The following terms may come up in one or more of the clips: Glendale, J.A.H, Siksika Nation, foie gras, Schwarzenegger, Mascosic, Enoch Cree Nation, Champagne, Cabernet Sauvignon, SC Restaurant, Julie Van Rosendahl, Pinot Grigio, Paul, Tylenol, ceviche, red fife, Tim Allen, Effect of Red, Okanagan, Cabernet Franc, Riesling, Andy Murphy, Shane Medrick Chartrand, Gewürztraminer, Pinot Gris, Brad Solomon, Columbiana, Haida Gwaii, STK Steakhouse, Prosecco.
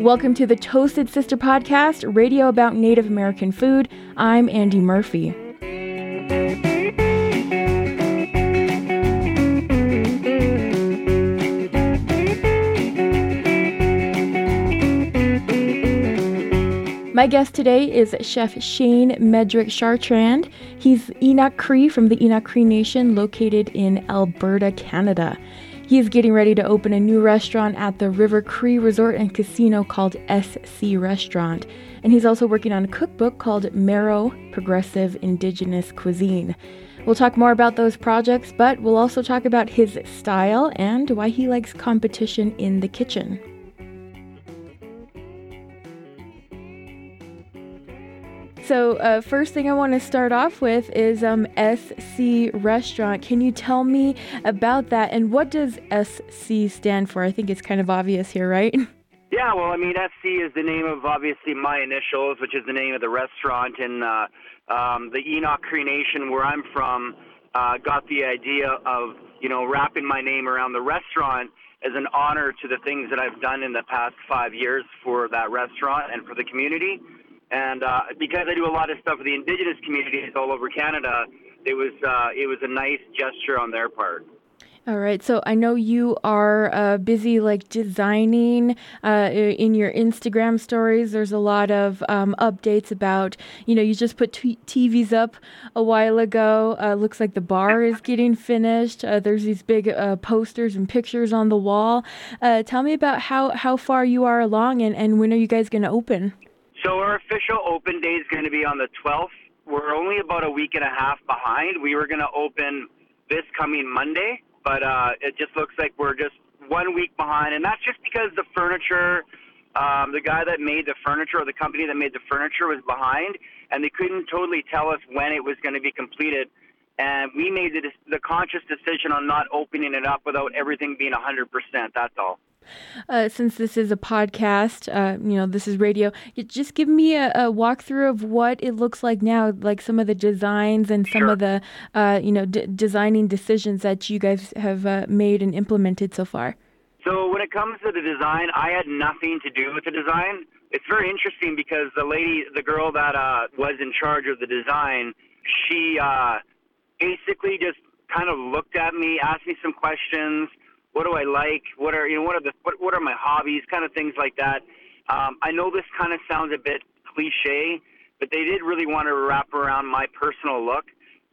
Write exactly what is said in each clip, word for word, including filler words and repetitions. Welcome to the Toasted Sister Podcast, radio about Native American food. I'm Andy Murphy. My guest today is Chef Shane Medrick Chartrand. He's Enoch Cree from the Enoch Cree Nation located in Alberta, Canada. He is getting ready to open a new restaurant at the River Cree Resort and Casino called S C Restaurant. And he's also working on a cookbook called Marrow: Progressive Indigenous Cuisine. We'll talk more about those projects, but we'll also talk about his style and why he likes competition in the kitchen. So uh, first thing I want to start off with is um, S C Restaurant. Can you tell me about that, and what does S C stand for? I think it's kind of obvious here, right? Yeah, well, I mean, S C is the name of, obviously, my initials, which is the name of the restaurant, and uh, um, the Enoch Cree Nation, where I'm from, uh, got the idea of, you know, wrapping my name around the restaurant as an honor to the things that I've done in the past five years for that restaurant and for the community. And uh, because I do a lot of stuff with the Indigenous communities all over Canada, it was uh, it was a nice gesture on their part. All right. So I know you are uh, busy, like, designing uh, in your Instagram stories. There's a lot of um, updates about, you know, you just put t- T Vs up a while ago. Uh, looks like the bar is getting finished. Uh, there's these big uh, posters and pictures on the wall. Uh, tell me about how, how far you are along, and, and when are you guys going to open? So our official open day is going to be on the twelfth. We're only about a week and a half behind. We were going to open this coming Monday, but uh, it just looks like we're just one week behind. And that's just because the furniture, um, the guy that made the furniture or the company that made the furniture was behind, and they couldn't totally tell us when it was going to be completed. And we made the, the conscious decision on not opening it up without everything being one hundred percent. That's all. Uh, since this is a podcast, uh, you know, this is radio, just give me a, a walkthrough of what it looks like now, like some of the designs and some sure. of the, uh, you know, d- designing decisions that you guys have uh, made and implemented so far. So when it comes to the design, I had nothing to do with the design. It's very interesting because the lady, the girl that uh, was in charge of the design, she uh, basically just kind of looked at me, asked me some questions. What do I like? What are you know? What are the what, what are my hobbies? Kind of things like that. Um, I know this kind of sounds a bit cliche, but they did really want to wrap around my personal look.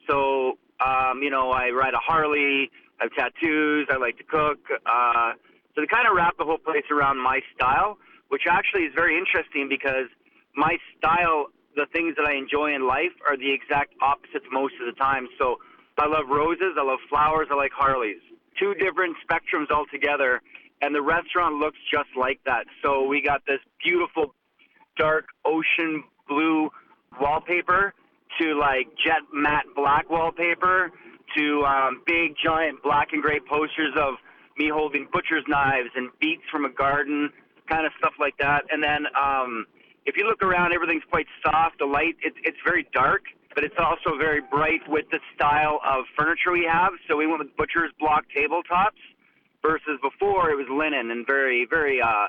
So um, you know, I ride a Harley. I have tattoos. I like to cook. Uh, so they kind of wrap the whole place around my style, which actually is very interesting because my style, the things that I enjoy in life, are the exact opposites most of the time. So I love roses. I love flowers. I like Harleys. Two different spectrums altogether, and the restaurant looks just like that. So we got this beautiful dark ocean blue wallpaper to, like, jet matte black wallpaper to um, big, giant black and gray posters of me holding butcher's knives and beets from a garden, kind of stuff like that. And then um, if you look around, everything's quite soft. The light, it, it's very dark, but it's also very bright with the style of furniture we have. So we went with butcher's block tabletops versus before it was linen and very, very, uh,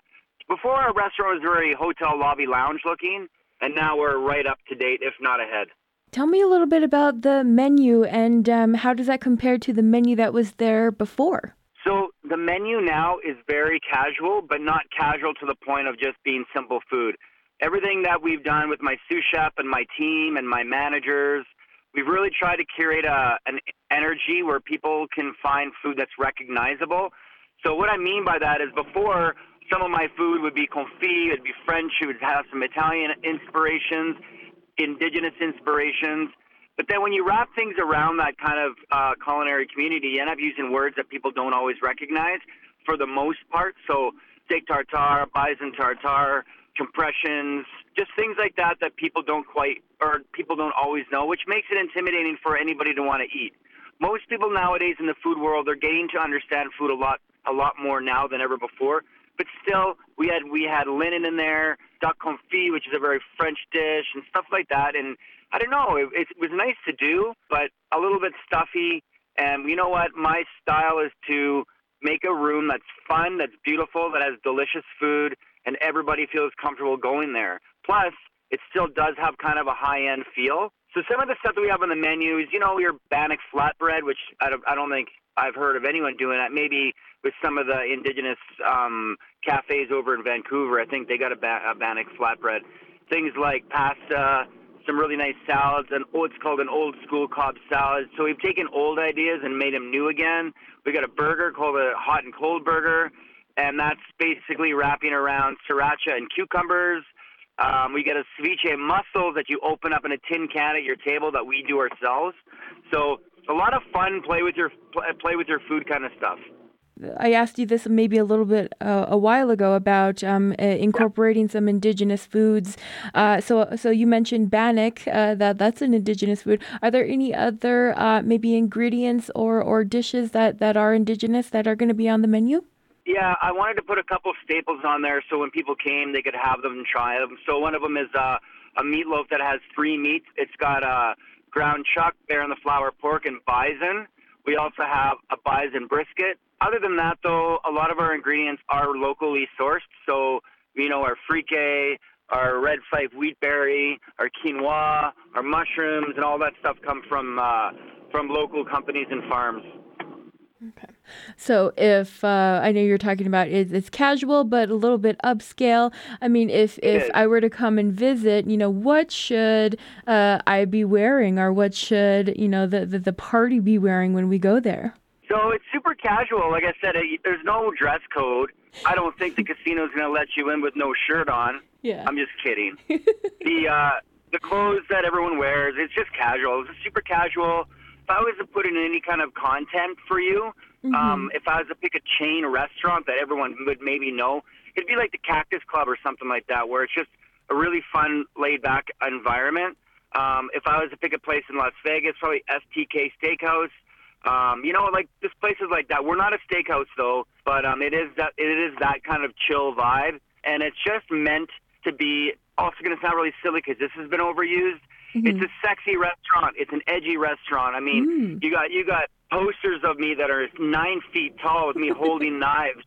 before our restaurant was very hotel lobby lounge looking, and now we're right up to date, if not ahead. Tell me a little bit about the menu and um, how does that compare to the menu that was there before? So the menu now is very casual, but not casual to the point of just being simple food. Everything that we've done with my sous chef and my team and my managers, we've really tried to curate a, an energy where people can find food that's recognizable. So what I mean by that is before, some of my food would be confit, it would be French, it would have some Italian inspirations, indigenous inspirations. But then when you wrap things around that kind of uh, culinary community, you end up using words that people don't always recognize for the most part. So steak tartare, bison tartare, compressions, just things like that that people don't quite, or people don't always know, which makes it intimidating for anybody to want to eat. Most people nowadays in the food world, they're getting to understand food a lot, a lot more now than ever before. But still, we had we had linen in there, duck confit, which is a very French dish, and stuff like that. And I don't know, it, it was nice to do, but a little bit stuffy. And you know what? My style is to make a room that's fun, that's beautiful, that has delicious food, and everybody feels comfortable going there. Plus, it still does have kind of a high-end feel. So some of the stuff that we have on the menu is, you know, your bannock flatbread, which I don't, I don't think I've heard of anyone doing that. Maybe with some of the indigenous um, cafes over in Vancouver, I think they got a, ba- a bannock flatbread. Things like pasta, some really nice salads, and oh, it's called an old school Cobb salad. So we've taken old ideas and made them new again. We got a burger called a hot and cold burger, and that's basically wrapping around sriracha and cucumbers. Um, we get a ceviche mussel that you open up in a tin can at your table that we do ourselves. So a lot of fun, play with your play with your food kind of stuff. I asked you this maybe a little bit uh, a while ago about um, uh, incorporating some indigenous foods. Uh, so, so you mentioned bannock. Uh, that that's an indigenous food. Are there any other uh, maybe ingredients or, or dishes that, that are indigenous that are going to be on the menu? Yeah, I wanted to put a couple staples on there so when people came, they could have them and try them. So one of them is uh, a meatloaf that has three meats. It's got uh, ground chuck, bear on the flour pork, and bison. We also have a bison brisket. Other than that, though, a lot of our ingredients are locally sourced. So, you know, our frique, our red fife wheatberry, our quinoa, our mushrooms, and all that stuff come from uh, from local companies and farms. Okay. So if uh, I know you're talking about it's, it's casual but a little bit upscale. I mean, if, if I were to come and visit, you know, what should uh, I be wearing, or what should, you know, the, the, the party be wearing when we go there? So it's super casual. Like I said, it, there's no dress code. I don't think the casino's going to let you in with no shirt on. Yeah. I'm just kidding. the uh, the clothes that everyone wears, it's just casual. It's super casual. If I was to put in any kind of content for you, mm-hmm. um, if I was to pick a chain restaurant that everyone would maybe know, it'd be like the Cactus Club or something like that, where it's just a really fun, laid-back environment. Um, if I was to pick a place in Las Vegas, probably S T K Steakhouse. Um, you know, like just places like that. We're not a steakhouse though, but um, it is that it is that kind of chill vibe, and it's just meant to be. Also, going to sound really silly because this has been overused. Mm-hmm. It's a sexy restaurant. It's an edgy restaurant. I mean, mm. you got you got posters of me that are nine feet tall with me holding knives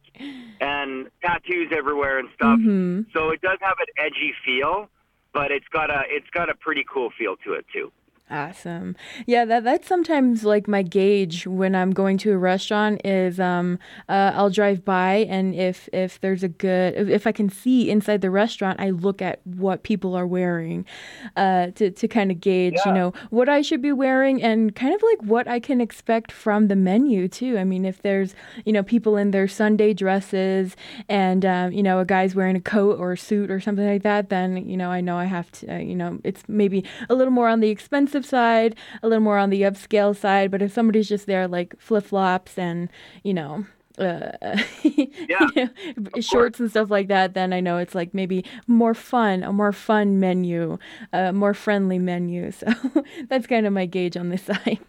and tattoos everywhere and stuff. Mm-hmm. So it does have an edgy feel, but it's got a it's got a pretty cool feel to it too. Awesome. Yeah, that that's sometimes like my gauge when I'm going to a restaurant is um uh, I'll drive by, and if if there's a good if, if I can see inside the restaurant, I look at what people are wearing uh to, to kind of gauge, yeah. you know, what I should be wearing and kind of like what I can expect from the menu too. I mean, if there's, you know, people in their Sunday dresses and um, you know, a guy's wearing a coat or a suit or something like that, then, you know, I know I have to, uh, you know, it's maybe a little more on the expensive side, a little more on the upscale side. But if somebody's just there like flip-flops and, you know, uh, yeah, you know, shorts and stuff like that, then I know it's like maybe more fun, a more fun menu, a more friendly menu. So that's kind of my gauge on this side.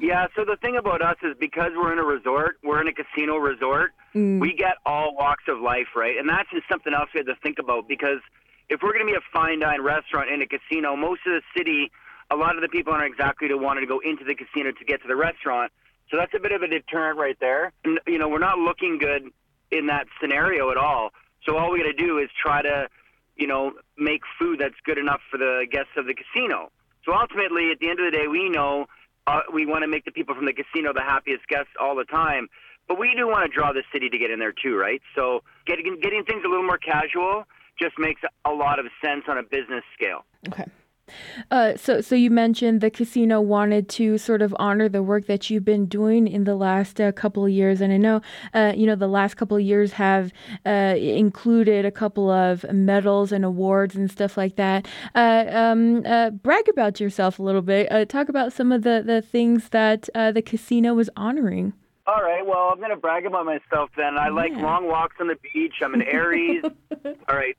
Yeah, so the thing about us is because we're in a resort, we're in a casino resort, mm. we get all walks of life, right? And that's just something else we had to think about, because if we're going to be a fine dine restaurant in a casino, most of the city, a lot of the people aren't exactly to wanting to go into the casino to get to the restaurant. So that's a bit of a deterrent right there. And, you know, we're not looking good in that scenario at all. So all we got to do is try to, you know, make food that's good enough for the guests of the casino. So ultimately, at the end of the day, we know uh, we want to make the people from the casino the happiest guests all the time. But we do want to draw the city to get in there too, right? So getting, getting things a little more casual just makes a lot of sense on a business scale. Okay. Uh, so, so you mentioned the casino wanted to sort of honor the work that you've been doing in the last uh, couple of years, and I know, uh, you know, the last couple of years have uh, included a couple of medals and awards and stuff like that. Uh, um, uh, brag about yourself a little bit. Uh, talk about some of the the things that uh, the casino was honoring. All right. Well, I'm going to brag about myself then. I yeah. like long walks on the beach. I'm an Aries. All right.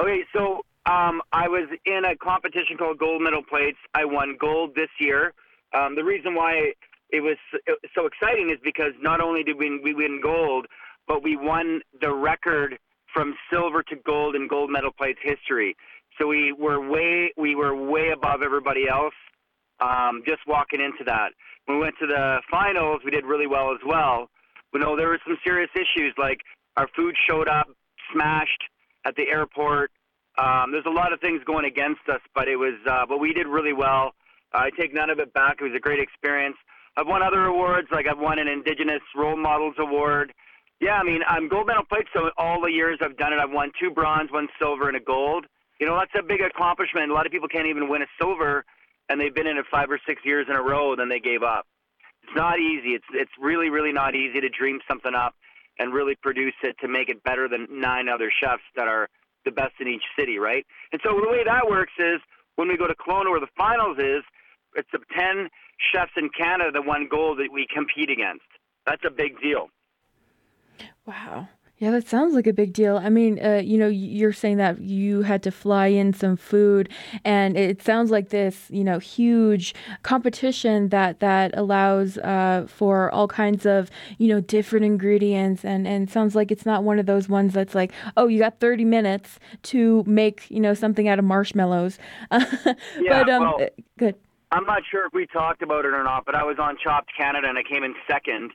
Okay. So. Um, I was in a competition called Gold Medal Plates. I won gold this year. Um, the reason why it was so exciting is because not only did we, we win gold, but we won the record from silver to gold in Gold Medal Plates history. So we were way we were way above everybody else. Um, just walking into that, when we went to the finals, we did really well as well. But no, there were some serious issues, like our food showed up smashed at the airport. Um, there's a lot of things going against us, but it was uh, but we did really well. Uh, I take none of it back. It was a great experience. I've won other awards, like I've won an Indigenous Role Models Award. Yeah, I mean, I'm Gold Medal Plate, so all the years I've done it, I've won two bronze, one silver, and a gold. You know, that's a big accomplishment. A lot of people can't even win a silver, and they've been in it five or six years in a row, then they gave up. It's not easy. It's it's really, really not easy to dream something up and really produce it to make it better than nine other chefs that are the best in each city, right? And so the way that works is when we go to Kelowna, where the finals is, it's the ten chefs in Canada that won gold that we compete against. That's a big deal. Wow. Yeah, that sounds like a big deal. I mean, uh, you know, you're saying that you had to fly in some food, and it sounds like this, you know, huge competition that that allows uh, for all kinds of, you know, different ingredients. And, and it sounds like it's not one of those ones that's like, oh, you got thirty minutes to make, you know, something out of marshmallows. yeah, but, um, well, good. I'm not sure if we talked about it or not, but I was on Chopped Canada and I came in second.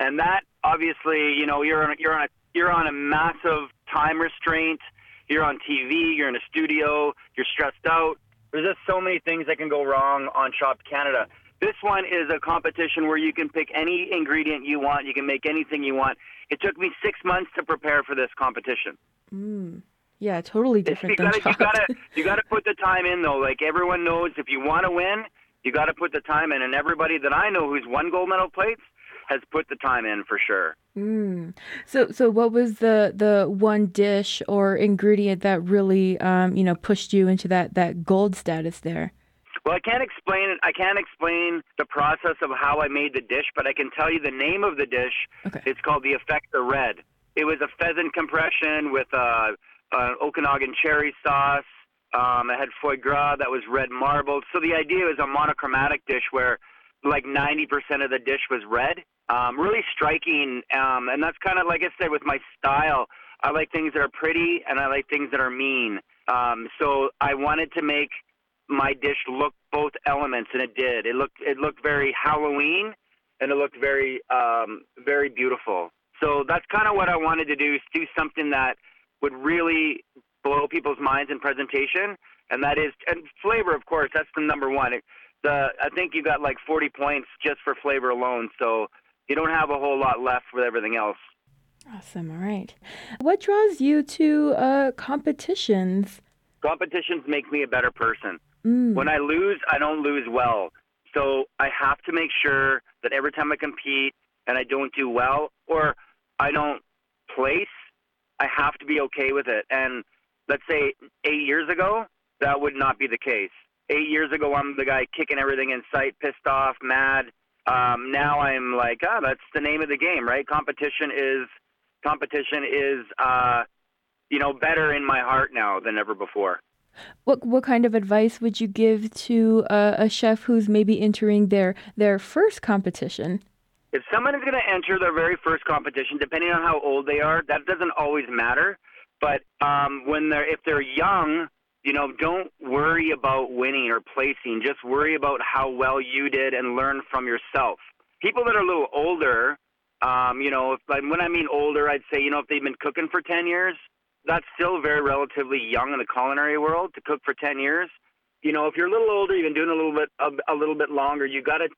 And that obviously, you know, you're on, you're on a You're on a massive time restraint. You're on T V. You're in a studio. You're stressed out. There's just so many things that can go wrong on Chopped Canada. This one is a competition where you can pick any ingredient you want. You can make anything you want. It took me six months to prepare for this competition. Mm. Yeah, totally different. You gotta, than you gotta, you gotta put the time in, though. Like, everyone knows if you want to win, you got to put the time in. And everybody that I know who's won Gold Medal Plates has put the time in for sure. Mm. So, so what was the, the one dish or ingredient that really, um, you know, pushed you into that, that gold status there? Well, I can't explain it. I can't explain the process of how I made the dish, but I can tell you the name of the dish. Okay. It's called the Effect of Red. It was a pheasant compression with a, a Okanagan cherry sauce. Um, I had foie gras that was red marbled. So the idea was a monochromatic dish where like ninety percent of the dish was red. Um, really striking, um, and that's kind of, like I said, with my style. I like things that are pretty, and I like things that are mean. Um, so I wanted to make my dish look both elements, and it did. It looked it looked very Halloween, and it looked very, um, very beautiful. So that's kind of what I wanted to do, is do something that would really blow people's minds in presentation, and that is, and flavor, of course, that's the number one. It, the I think you got like forty points just for flavor alone, so you don't have a whole lot left with everything else. Awesome. All right. What draws you to uh, competitions? Competitions make me a better person. Mm. When I lose, I don't lose well. So I have to make sure that every time I compete and I don't do well or I don't place, I have to be okay with it. And let's say eight years ago, that would not be the case. Eight years ago, I'm the guy kicking everything in sight, pissed off, mad. Um, now I'm like, ah, oh, that's the name of the game, right? Competition is, competition is, uh, you know, better in my heart now than ever before. What what kind of advice would you give to uh, a chef who's maybe entering their, their first competition? If someone is going to enter their very first competition, depending on how old they are, that doesn't always matter. But um, when they're if they're young, you know, don't worry about winning or placing. Just worry about how well you did and learn from yourself. People that are a little older, um, you know, if, when I mean older, I'd say, you know, if they've been cooking for ten years, that's still very relatively young in the culinary world to cook for ten years. You know, if you're a little older, you've been doing a little bit a, a little bit longer, you got to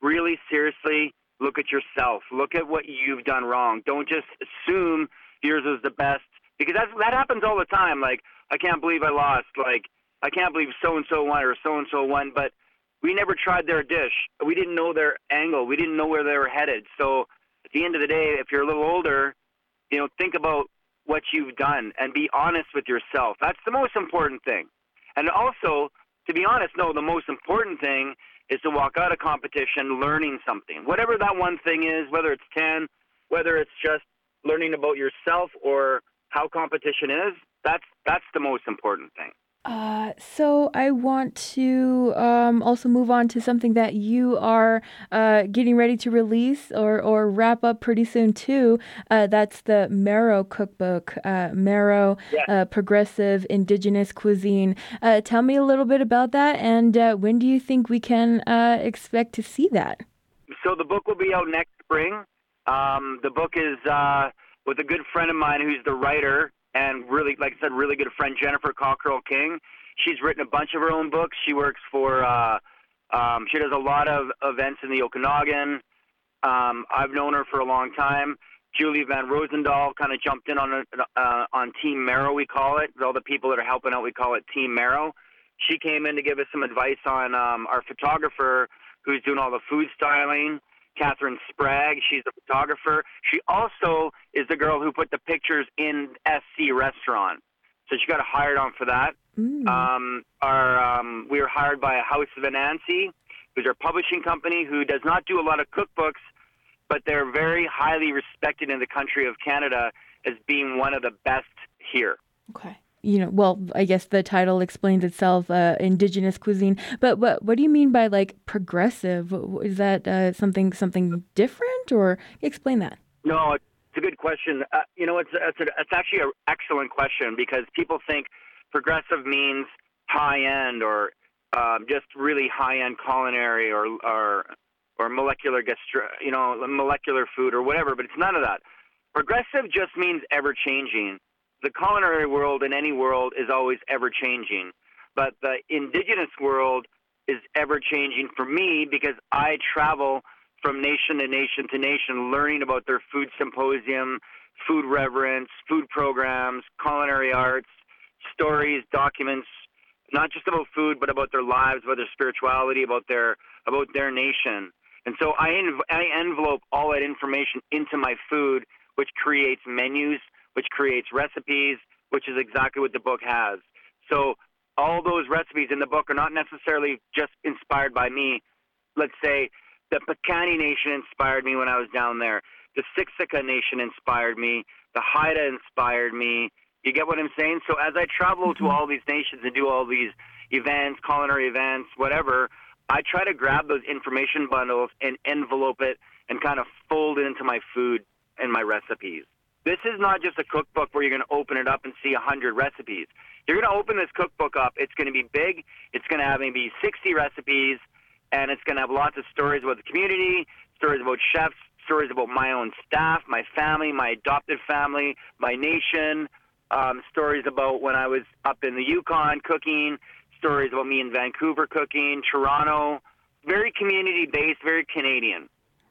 really seriously look at yourself. Look at what you've done wrong. Don't just assume yours is the best, because that's, that happens all the time. Like, I can't believe I lost. Like, I can't believe so-and-so won or so-and-so won, but we never tried their dish. We didn't know their angle. We didn't know where they were headed. So at the end of the day, if you're a little older, you know, think about what you've done and be honest with yourself. That's the most important thing. And also, to be honest, no, the most important thing is to walk out of competition learning something. Whatever that one thing is, whether it's ten, whether it's just learning about yourself or how competition is, That's that's the most important thing. Uh, so I want to um, also move on to something that you are uh, getting ready to release or, or wrap up pretty soon too. Uh, that's the Marrow cookbook, uh, Marrow yes. uh, Progressive Indigenous Cuisine. Uh, tell me a little bit about that, and uh, when do you think we can uh, expect to see that? So the book will be out next spring. Um, the book is uh, with a good friend of mine who's the writer, and really, like I said, really good friend, Jennifer Cockrell King. She's written a bunch of her own books. She works for, uh, um, she does a lot of events in the Okanagan. Um, I've known her for a long time. Julie Van Rosendahl kind of jumped in on uh, on Team Marrow, we call it. All the people that are helping out, we call it Team Marrow. She came in to give us some advice on um, our photographer who's doing all the food styling, Catherine Sprague. She's a photographer. She also is the girl who put the pictures in S C Restaurant. So she got hired on for that. Mm. Um, our, um, we were hired by House of Anansi, who's our publishing company, who does not do a lot of cookbooks, but they're very highly respected in the country of Canada as being one of the best here. Okay. You know, well, I guess the title explains itself, uh, Indigenous cuisine. But what what do you mean by, like, progressive? Is that uh, something something different, or explain that? No, it's a good question. Uh, you know, it's it's, a, it's actually an excellent question, because people think progressive means high-end or uh, just really high-end culinary or or or molecular gastro, you know, molecular food or whatever. But it's none of that. Progressive just means ever-changing. The culinary world in any world is always ever-changing, but the Indigenous world is ever-changing for me, because I travel from nation to nation to nation learning about their food symposium, food reverence, food programs, culinary arts, stories, documents, not just about food, but about their lives, about their spirituality, about their about their nation. And so I, env- I envelope all that information into my food, which creates menus, which creates recipes, which is exactly what the book has. So all those recipes in the book are not necessarily just inspired by me. Let's say the Pekani Nation inspired me when I was down there. The Siksika Nation inspired me. The Haida inspired me. You get what I'm saying? So as I travel to all these nations and do all these events, culinary events, whatever, I try to grab those information bundles and envelope it and kind of fold it into my food and my recipes. This is not just a cookbook where you're going to open it up and see one hundred recipes. You're going to open this cookbook up. It's going to be big. It's going to have maybe sixty recipes, and it's going to have lots of stories about the community, stories about chefs, stories about my own staff, my family, my adopted family, my nation, um, stories about when I was up in the Yukon cooking, stories about me in Vancouver cooking, Toronto. Very community-based, very Canadian.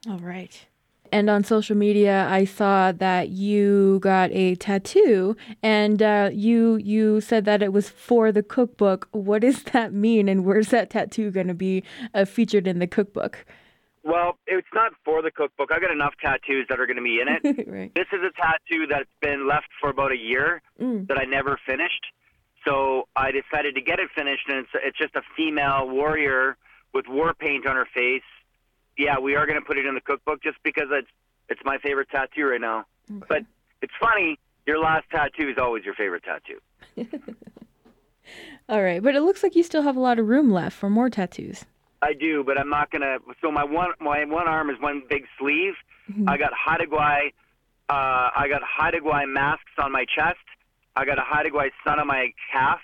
All right. And on social media, I saw that you got a tattoo, and uh, you you said that it was for the cookbook. What does that mean, and where's that tattoo going to be uh, featured in the cookbook? Well, it's not for the cookbook. I've got enough tattoos that are going to be in it. Right. This is a tattoo that's been left for about a year mm. that I never finished. So I decided to get it finished, and it's, it's just a female warrior with war paint on her face. Yeah, we are going to put it in the cookbook just because it's it's my favorite tattoo right now. Okay. But it's funny, your last tattoo is always your favorite tattoo. All right, but it looks like you still have a lot of room left for more tattoos. I do, but I'm not going to. So my one my one arm is one big sleeve. Mm-hmm. I got Haida Gwaii, uh, I got Haida Gwaii masks on my chest. I got a Haida Gwaii sun on my calf,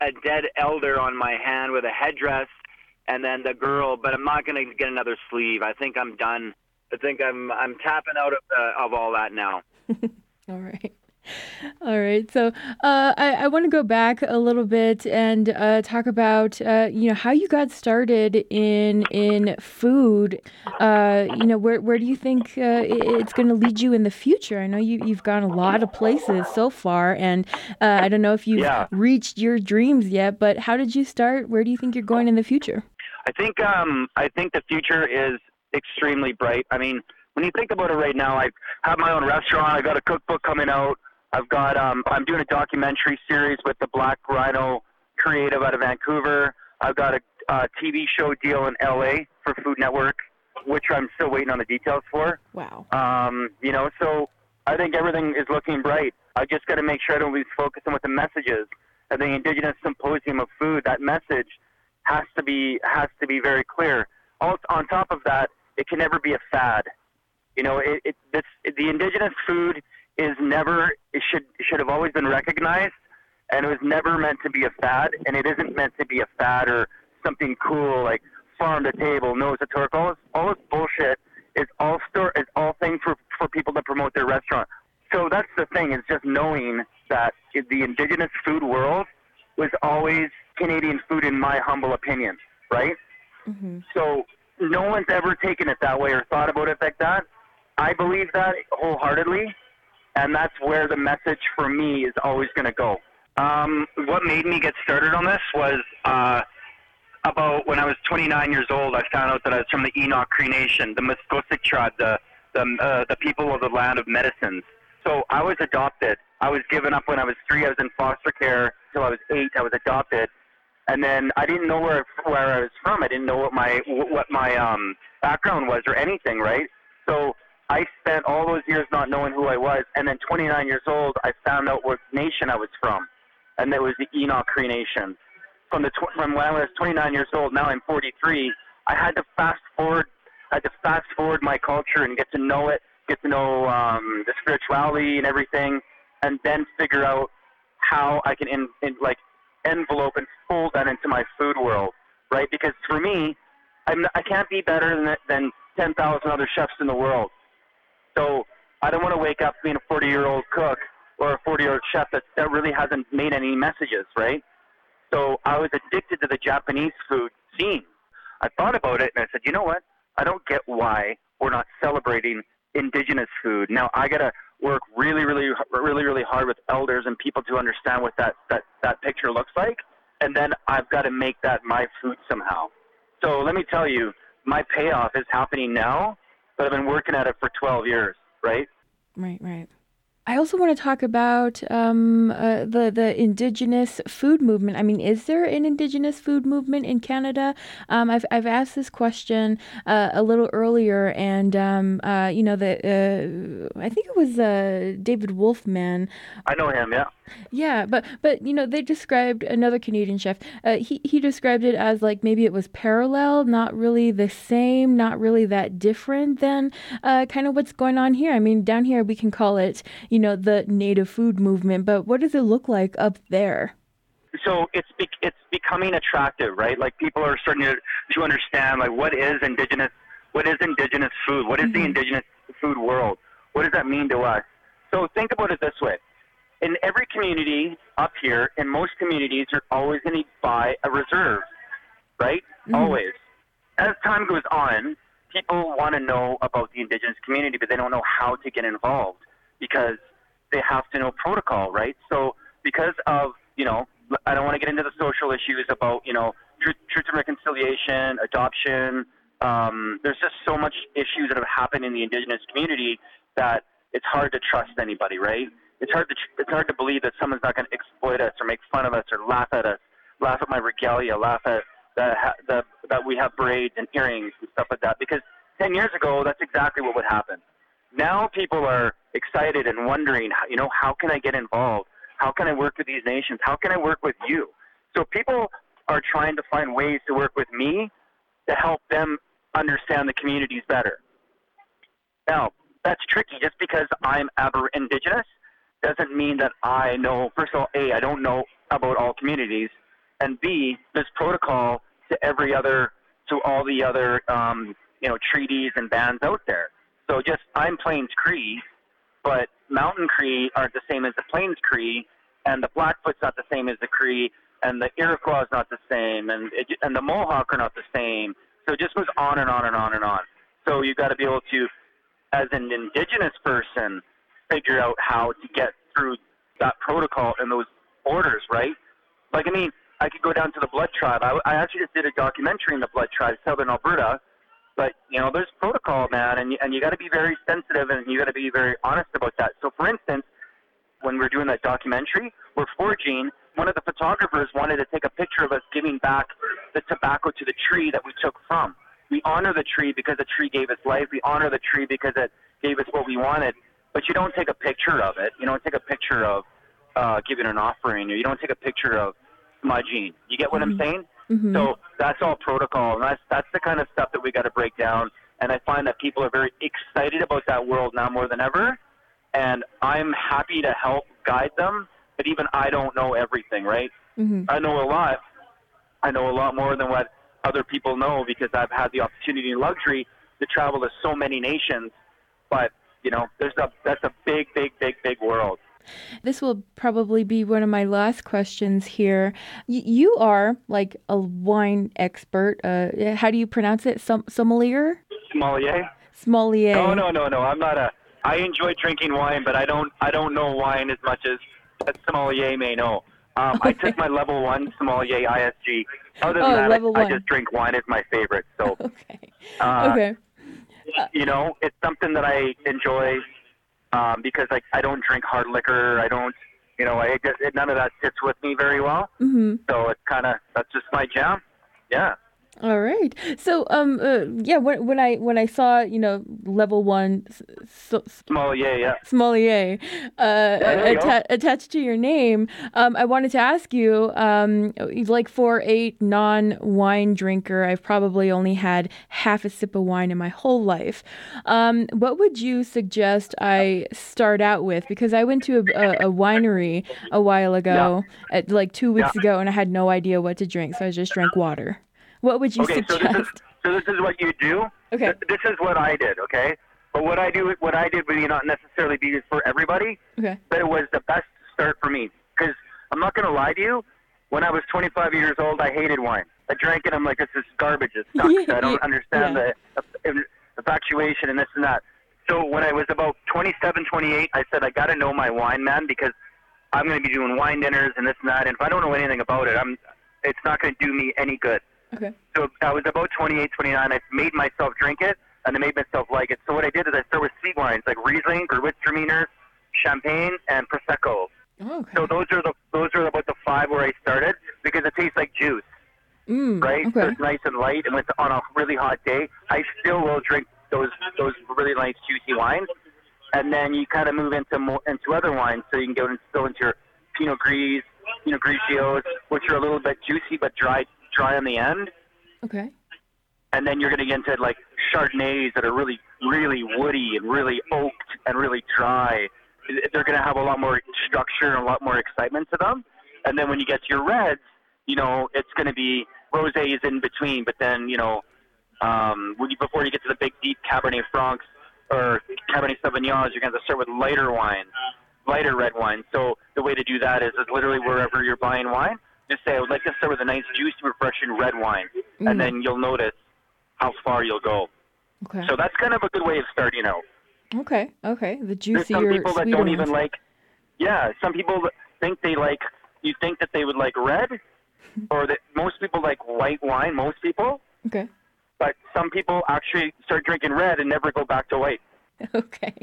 a dead elder on my hand with a headdress. And then the girl, but I'm not going to get another sleeve. I think I'm done. I think I'm I'm tapping out of uh, of all that now. All right. All right. So uh, I, I want to go back a little bit and uh, talk about, uh, you know, how you got started in in food. Uh, you know, where where do you think uh, it's going to lead you in the future? I know you, you've gone a lot of places so far, and uh, I don't know if you've yeah. reached your dreams yet, but how did you start? Where do you think you're going in the future? I think um, I think the future is extremely bright. I mean, when you think about it right now, I have my own restaurant. I got a cookbook coming out. I've got, um, I'm doing a documentary series with the Black Rhino Creative out of Vancouver. I've got a, a T V show deal in L A for Food Network, which I'm still waiting on the details for. Wow. Um, you know, so I think everything is looking bright. I just got to make sure I don't lose focus on what the message is. at the Indigenous Symposium of Food, that message has to be has to be very clear. Also, on top of that, it can never be a fad. You know, it, it, this, the Indigenous food is never it should should have always been recognized, and it was never meant to be a fad, and it isn't meant to be a fad or something cool like farm to table, nose to fork. All this, all this bullshit is all store is all thing for, for people to promote their restaurant. So that's the thing, is just knowing that the Indigenous food world was always Canadian food, in my humble opinion, right? Mm-hmm. So no one's ever taken it that way or thought about it like that. I believe that wholeheartedly, and that's where the message for me is always going to go. Um, what made me get started on this was uh, about when I was twenty-nine years old, I found out that I was from the Enoch Cree Nation, the Mascosic tribe, the the, uh, the people of the land of medicines. So I was adopted. I was given up when I was three. I was in foster care until I was eight. I was adopted. And then I didn't know where where I was from. I didn't know what my what my um, background was or anything, right? So I spent all those years not knowing who I was. And then twenty-nine years old, I found out what nation I was from, and that was the Enoch Cree Nation. From the tw- from when I was twenty-nine years old, now I'm forty-three. I had to fast forward. I had to fast forward my culture and get to know it, get to know um, the spirituality and everything, and then figure out how I can in, in like. envelope and fold that into my food world, right? Because for me, I'm not, I can't be better than than ten thousand other chefs in the world. So I don't want to wake up being a forty-year-old cook or a forty-year-old chef that that really hasn't made any messages, right? So I was addicted to the Japanese food scene. I thought about it and I said, you know what? I don't get why we're not celebrating Indigenous food. Now I gotta work really, really, really, really hard with elders and people to understand what that, that, that picture looks like. And then I've got to make that my food somehow. So let me tell you, my payoff is happening now, but I've been working at it for twelve years, right? Right, right. I also want to talk about um, uh, the, the Indigenous food movement. I mean, is there an Indigenous food movement in Canada? Um, I've I've asked this question uh, a little earlier, and, um, uh, you know, the uh, I think it was uh, David Wolfman. I know him, yeah. Yeah, but, but you know, they described another Canadian chef. Uh, he, he described it as like maybe it was parallel, not really the same, not really that different than uh, kind of what's going on here. I mean, down here we can call it, you You know, the native food movement, but what does it look like up there? So it's be- it's becoming attractive, right? Like people are starting to, to understand, like what is indigenous, what is indigenous food, what is mm-hmm. the indigenous food world, what does that mean to us? So think about it this way: in every community up here, in most communities, you're always going to buy a reserve, right? Mm-hmm. Always. As time goes on, people want to know about the indigenous community, but they don't know how to get involved, because they have to know protocol, right? So because of, you know, I don't want to get into the social issues about, you know, truth, truth and reconciliation, adoption. Um, there's just so much issues that have happened in the indigenous community that it's hard to trust anybody, right? It's hard to it's hard to believe that someone's not going to exploit us or make fun of us or laugh at us, laugh at my regalia, laugh at the, the, that we have braids and earrings and stuff like that. Because ten years ago, that's exactly what would happen. Now people are excited and wondering, you know, how can I get involved? How can I work with these nations? How can I work with you? So people are trying to find ways to work with me to help them understand the communities better. Now, that's tricky. Just because I'm aber- indigenous doesn't mean that I know, first of all, A, I don't know about all communities, and B, there's protocol to every other, to all the other, um, you know, treaties and bans out there. So just, I'm Plains Cree, but Mountain Cree aren't the same as the Plains Cree, and the Blackfoot's not the same as the Cree, and the Iroquois is not the same, and and the Mohawk are not the same. So it just goes on and on and on and on. So you've got to be able to, as an indigenous person, figure out how to get through that protocol and those borders, right? Like, I mean, I could go down to the Blood Tribe. I, I actually just did a documentary in the Blood Tribe, Southern Alberta. But, you know, there's protocol, man, and you, and you got to be very sensitive and you got to be very honest about that. So, for instance, when we're doing that documentary, we're foraging. One of the photographers wanted to take a picture of us giving back the tobacco to the tree that we took from. We honor the tree because the tree gave us life. We honor the tree because it gave us what we wanted. But you don't take a picture of it. You don't take a picture of uh, giving an offering, or you don't take a picture of smudging. You get what mm-hmm. I'm saying? Mm-hmm. So that's all protocol, and that's that's the kind of stuff that we got to break down. And I find that people are very excited about that world now more than ever. And I'm happy to help guide them, but even I don't know everything, right? Mm-hmm. I know a lot. I know a lot more than what other people know because I've had the opportunity and luxury to travel to so many nations. But, you know, there's a that's a big, big, big, big world. This will probably be one of my last questions here. Y- you are like a wine expert. Uh, how do you pronounce it? Som- sommelier? Sommelier. Sommelier. No, no, no, no. I'm not a. I enjoy drinking wine, but I don't. I don't know wine as much as a sommelier may know. Um, okay. I took my level one sommelier I S G. Other than oh, that, level I, one. I just drink wine as my favorite. So. Okay. Uh, okay. You know, it's something that I enjoy. Um, because like I don't drink hard liquor, I don't, you know, I just, none of that sits with me very well. Mm-hmm. So it's kind of that's just my jam. Yeah. All right. So um uh, yeah when when I when I saw you know level one so, sommelier yeah sommelier uh yeah, atta- attached to your name, um I wanted to ask you um like for a non-wine drinker, I've probably only had half a sip of wine in my whole life. Um, what would you suggest I start out with? Because I went to a, a, a winery a while ago, yeah. at, like two weeks yeah. ago, and I had no idea what to drink, so I just drank water. What would you okay, suggest? So this, is, so this is what you do. Okay. This is what I did, okay? But what I do, what I did would not necessarily be for everybody, okay. but it was the best start for me. Because I'm not going to lie to you, when I was twenty-five years old, I hated wine. I drank it, I'm like, this is garbage, it sucks. yeah, I don't understand yeah. the infatuation and this and that. So when I was about twenty-seven, twenty-eight, I said, I got to know my wine, man, because I'm going to be doing wine dinners and this and that, and if I don't know anything about it, I'm, it's not going to do me any good. Okay. So I was about twenty-eight, twenty-nine. I made myself drink it, and I made myself like it. So what I did is I started with sweet wines like Riesling, Gewürztraminer, Champagne, and Prosecco. Oh, okay. So those are the those are about the five where I started because it tastes like juice, mm, right? Okay. So it's nice and light, and it's on a really hot day. I still will drink those those really nice juicy wines, and then you kind of move into more into other wines. So you can go and go into your Pinot Gris, Pinot Grigios, which are a little bit juicy but dry. dry on the end. Okay. And then you're going to get into like Chardonnays that are really, really woody and really oaked and really dry. They're going to have a lot more structure and a lot more excitement to them. And then when you get to your reds, you know, it's going to be rosés in between, but then, you know, um, when you, before you get to the big deep Cabernet Francs or Cabernet Sauvignons, you're going to start with lighter wine, lighter red wine. So the way to do that is, is literally wherever you're buying wine, just say, I would like to start with a nice, juicy, refreshing red wine, mm. and then you'll notice how far you'll go. Okay. So that's kind of a good way of starting out. Okay, okay. The juicier, There's some people that don't ones. even like, yeah, some people think they like, you think that they would like red, or that most people like white wine, most people. Okay. But some people actually start drinking red and never go back to white. Okay.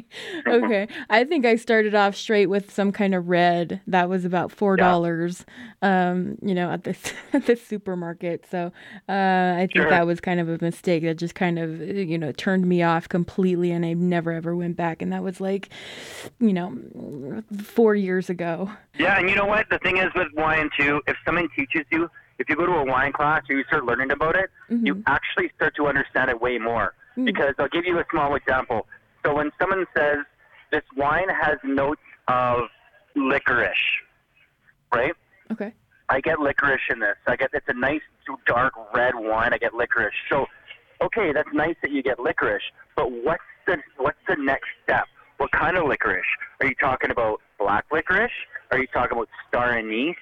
Okay. I think I started off straight with some kind of red that was about four dollars, yeah. um, you know, at this at the supermarket. So uh, I think sure. that was kind of a mistake. That just kind of, you know, turned me off completely, and I never ever went back. And that was like, you know, four years ago. Yeah, and you know what? The thing is with wine too, if someone teaches you, if you go to a wine class or you start learning about it, mm-hmm. you actually start to understand it way more. Mm-hmm. Because I'll give you a small example. So when someone says, this wine has notes of licorice, right? Okay. I get licorice in this. I get It's a nice, dark red wine. I get licorice. So, okay, that's nice that you get licorice, but what's the what's the next step? What kind of licorice? Are you talking about black licorice? Are you talking about star anise?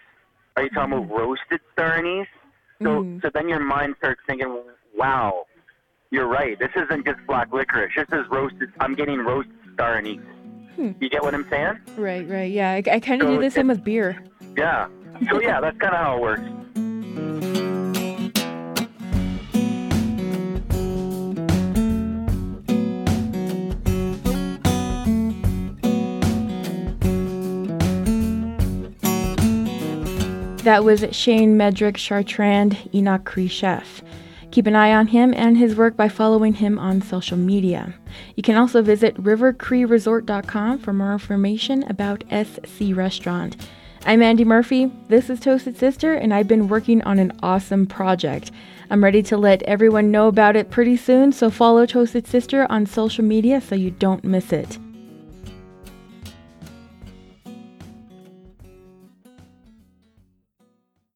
Are you talking mm. about roasted star anise? So, mm. so then your mind starts thinking, wow. You're right. This isn't just black licorice. This is roasted. I'm getting roasted star anise. Hmm. You get what I'm saying? Right, right. Yeah, I, I kind of so do the same with beer. Yeah. So, yeah, that's kind of how it works. That was Shane Medrick Chartrand, Enoch Cree chef. Keep an eye on him and his work by following him on social media. You can also visit river cree resort dot com for more information about S C Restaurant. I'm Andy Murphy, this is Toasted Sister, and I've been working on an awesome project. I'm ready to let everyone know about it pretty soon, so follow Toasted Sister on social media so you don't miss it.